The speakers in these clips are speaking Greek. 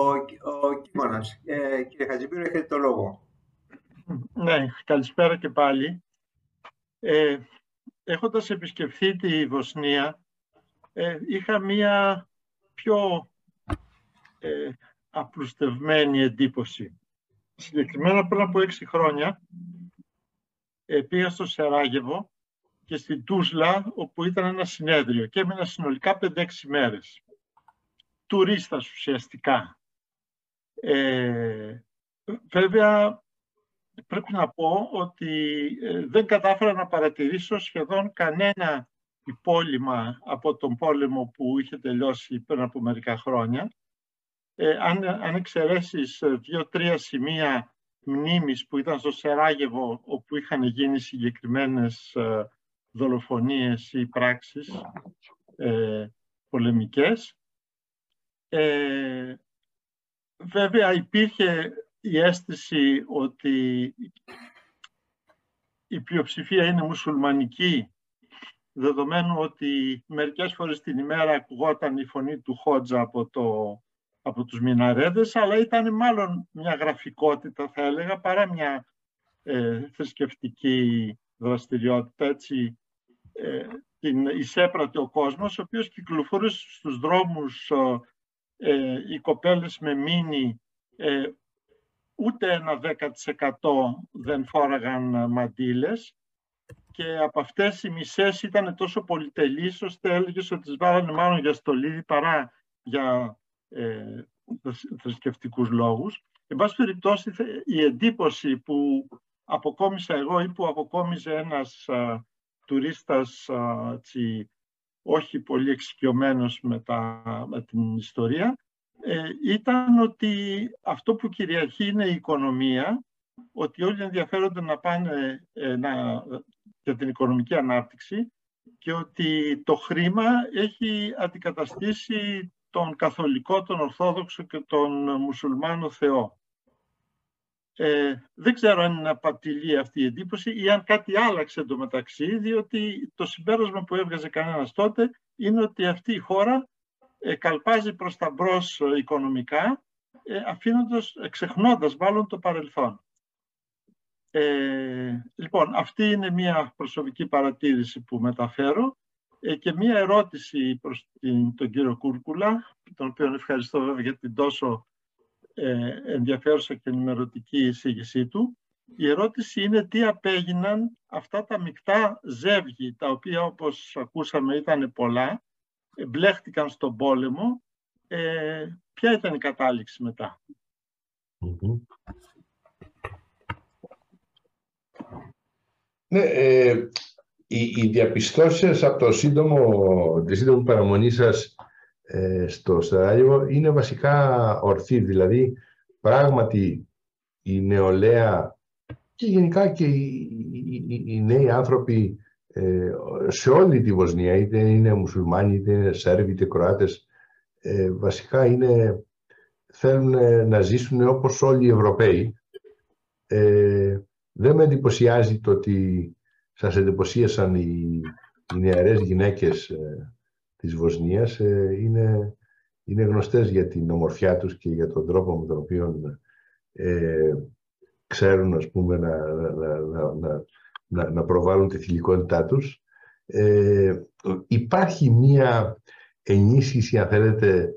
ο Κίμωνας. Κύριε Χατζημπίρο, έχετε το λόγο. Ναι, καλησπέρα και πάλι. Έχοντας επισκεφθεί τη Βοσνία, είχα μία πιο απλουστευμένη εντύπωση. Συγκεκριμένα πριν από 6 χρόνια πήγα στο Σεράγεβο και στην Τούσλα, όπου ήταν ένα συνέδριο και έμεινα συνολικά 5-6 μέρες. Τουρίστας ουσιαστικά. Βέβαια, πρέπει να πω ότι δεν κατάφερα να παρατηρήσω σχεδόν κανένα υπόλοιμα από τον πόλεμο που είχε τελειώσει πριν από μερικά χρόνια. Αν εξαιρέσεις 2-3 σημεία μνήμης που ήταν στο Σεράγεβο, όπου είχαν γίνει συγκεκριμένες δολοφονίες ή πράξεις πολεμικές. Βέβαια υπήρχε η αίσθηση ότι η πλειοψηφία είναι μουσουλμανική, δεδομένου ότι μερικές φορές την ημέρα ακουγόταν η φωνή του Χότζα από τους μιναρέδες, αλλά ήταν μάλλον μια γραφικότητα, θα έλεγα, παρά μια θρησκευτική δραστηριότητα. Έτσι την εισέπρατε ο κόσμος, ο οποίος κυκλοφορούσε στους δρόμους, οι κοπέλες με μίνι, ούτε ένα 10% δεν φόραγαν μαντήλες, και από αυτές οι μισές ήταν τόσο πολυτελείς, ώστε έλεγες ότι τις βάλανε μάλλον για στολίδι παρά για θρησκευτικούς λόγους. Εν πάση περιπτώσει, η εντύπωση που αποκόμισα εγώ ή που αποκόμιζε ένας τουρίστας έτσι, όχι πολύ εξοικειωμένος με την ιστορία, ήταν ότι αυτό που κυριαρχεί είναι η οικονομία, ότι όλοι ενδιαφέρονται να πάνε για την οικονομική ανάπτυξη και ότι το χρήμα έχει αντικαταστήσει τον καθολικό, τον ορθόδοξο και τον μουσουλμάνο Θεό. Δεν ξέρω αν είναι απατηλή αυτή η εντύπωση ή αν κάτι άλλαξε εντωμεταξύ, διότι το συμπέρασμα που έβγαζε κανένας τότε είναι ότι αυτή η χώρα καλπάζει προς τα μπρος οικονομικά, ξεχνώντας μάλλον το παρελθόν. Λοιπόν, αυτή είναι μία προσωπική παρατήρηση που μεταφέρω και μία ερώτηση προς τον κύριο Κούρκουλα, τον οποίο ευχαριστώ βέβαια για την τόσο ενδιαφέρουσα και ενημερωτική εισήγησή του. Η ερώτηση είναι τι απέγιναν αυτά τα μεικτά ζεύγη, τα οποία όπως ακούσαμε ήταν πολλά, μπλέχτηκαν στον πόλεμο. Ποια ήταν η κατάληξη μετά? Ναι, οι διαπιστώσεις από τη σύντομη παραμονή σας στο Σαράγεβο είναι βασικά ορθή, δηλαδή πράγματι η νεολαία και γενικά και οι νέοι άνθρωποι σε όλη τη Βοσνία, είτε είναι μουσουλμάνοι, είτε είναι Σέρβοι, είτε Κροάτες, βασικά θέλουν να ζήσουν όπως όλοι οι Ευρωπαίοι. Δεν με εντυπωσιάζει το ότι σας εντυπωσίασαν οι νεαρές γυναίκες της Βοσνίας. Είναι γνωστές για την ομορφιά τους και για τον τρόπο με τον οποίο ξέρουν, ας πούμε, να προβάλλουν τη θηλυκότητά τους. Υπάρχει μία ενίσχυση, αν θέλετε,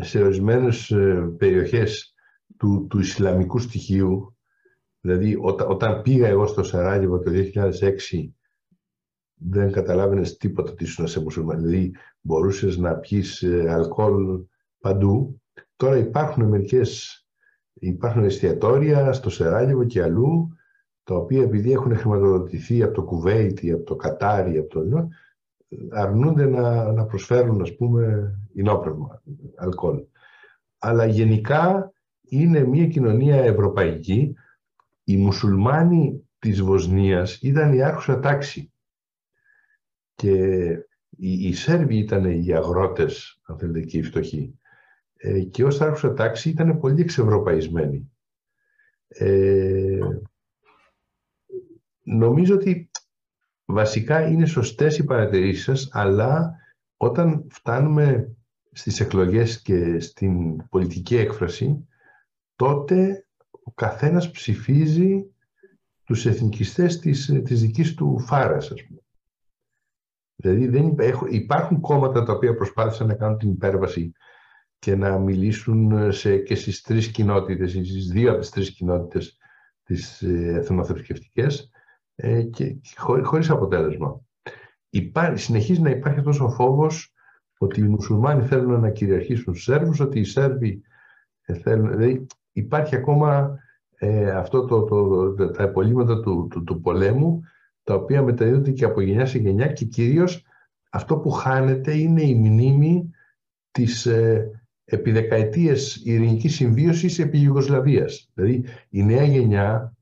σε ορισμένες περιοχές του Ισλαμικού στοιχείου. Δηλαδή, όταν πήγα εγώ στο Σαράγεβο το 2006, δεν καταλάβαινες τίποτα ότι ήσουν σε μουσουλμανία. Δηλαδή, μπορούσες να πιεις αλκοόλ παντού. Τώρα υπάρχουν εστιατόρια στο Σαράγεβο και αλλού, τα οποία επειδή έχουν χρηματοδοτηθεί από το Κουβέιτ ή από το Κατάρι, από το Λιό, αρνούνται να προσφέρουν, ας πούμε, ινόπνευμα, αλκοόλ. Αλλά γενικά είναι μια κοινωνία ευρωπαϊκή. Οι μουσουλμάνοι της Βοσνίας ήταν η άρχουσα τάξη και οι Σέρβοι ήταν οι αγρότες, αν θέλετε, και οι φτωχοί. Και ως άρχουσα τάξη ήταν πολύ εξευρωπαϊσμένοι. Νομίζω ότι βασικά είναι σωστές οι παρατηρήσεις σας, αλλά όταν φτάνουμε στις εκλογές και στην πολιτική έκφραση, τότε ο καθένας ψηφίζει τους εθνικιστές της δικής του φάρας, ας πούμε. Δηλαδή υπάρχουν κόμματα τα οποία προσπάθησαν να κάνουν την υπέρβαση και να μιλήσουν και στις τρεις κοινότητες, στις δύο από τις τρεις κοινότητες τις εθνοθρησκευτικές, και χωρίς αποτέλεσμα. Συνεχίζει να υπάρχει αυτός ο φόβος ότι οι μουσουλμάνοι θέλουν να κυριαρχήσουν τους Σέρβους, ότι οι Σέρβοι θέλουν... Δηλαδή υπάρχει ακόμα αυτό τα επωλήματα του πολέμου, τα οποία μεταδίδονται και από γενιά σε γενιά, και κυρίως αυτό που χάνεται είναι η μνήμη της επί δεκαετίες ειρηνικής συμβίωσης επί Γιουγκοσλαβίας. Δηλαδή η νέα γενιά,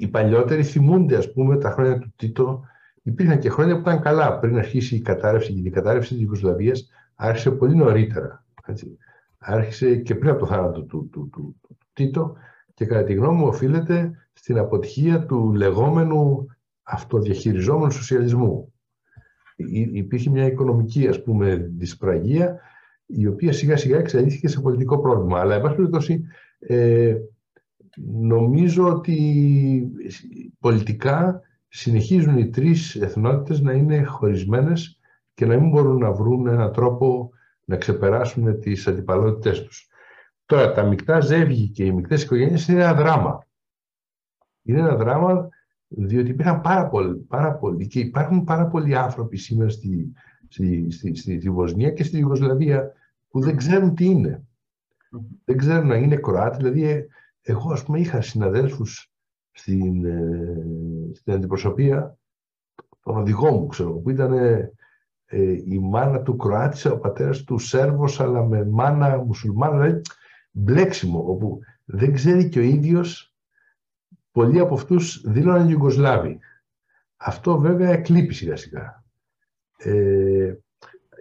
οι παλιότεροι θυμούνται, ας πούμε, τα χρόνια του Τίτο. Υπήρχαν και χρόνια που ήταν καλά πριν αρχίσει η κατάρρευση, και η κατάρρευση της Γιουγκοσλαβίας άρχισε πολύ νωρίτερα. Έτσι. Άρχισε και πριν από το θάνατο του Τίτο, και κατά τη γνώμη μου οφείλεται στην αποτυχία του λεγόμενου αυτοδιαχειριζόμενου σοσιαλισμού. Υπήρχε μια οικονομική, ας πούμε, δυσπραγία, η οποία σιγά σιγά εξελίχθηκε σε πολιτικό πρόβλημα. Αλλά, εν πάση περιπτώσει, νομίζω ότι πολιτικά συνεχίζουν οι τρεις εθνότητες να είναι χωρισμένες και να μην μπορούν να βρουν έναν τρόπο να ξεπεράσουν τις αντιπαλότητές τους. Τώρα, τα μεικτά ζεύγη και οι μεικτές οικογένειες είναι ένα δράμα. Είναι ένα δράμα διότι υπήρχαν πάρα πολλοί και υπάρχουν πάρα πολλοί άνθρωποι σήμερα στη Βοσνία και στη Γιουγκοσλαβία που δεν ξέρουν τι είναι. Δεν ξέρουν να είναι Κροάτι. Δηλαδή, εγώ, ας πούμε, είχα συναδέλφους στην αντιπροσωπεία, τον οδηγό μου, ξέρω, που ήταν η μάνα του Κροάτησα, ο πατέρας του Σέρβος, αλλά με μάνα μουσουλμάνα, δηλαδή μπλέξιμο, όπου δεν ξέρει και ο ίδιος. Πολλοί από αυτούς δήλωναν Ιουγκοσλάβοι. Αυτό βέβαια εκλείπει σιγά σιγά.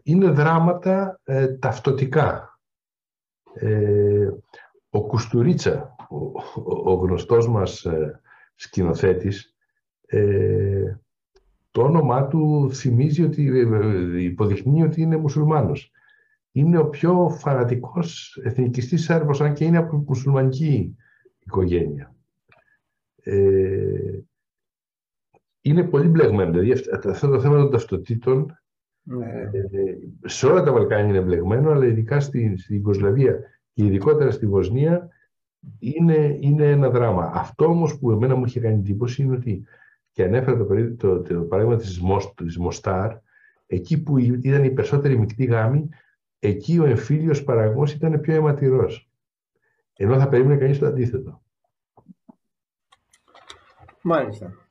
Είναι δράματα ταυτοτικά. Ο Κουστουρίτσα, ο γνωστός μας σκηνοθέτης, το όνομά του θυμίζει υποδεικνύει ότι είναι μουσουλμάνος. Είναι ο πιο φανατικός εθνικιστής Σέρβος, αν και είναι από μουσουλμανική οικογένεια. Είναι πολύ μπλεγμένο. Δηλαδή αυτό το θέμα των ταυτοτήτων σε όλα τα Βαλκάνια είναι μπλεγμένο, αλλά ειδικά στην Ιουγκοσλαβία και ειδικότερα στη Βοσνία είναι ένα δράμα. Αυτό όμως που εμένα μου είχε κάνει εντύπωση είναι ότι, και ανέφερα το παράδειγμα της Μοστάρ, εκεί που ήταν οι περισσότεροι μεικτοί γάμοι, εκεί ο εμφύλιος παραγωγός ήταν πιο αιματηρός. Ενώ θα περίμενε κανείς το αντίθετο. Μάλιστα.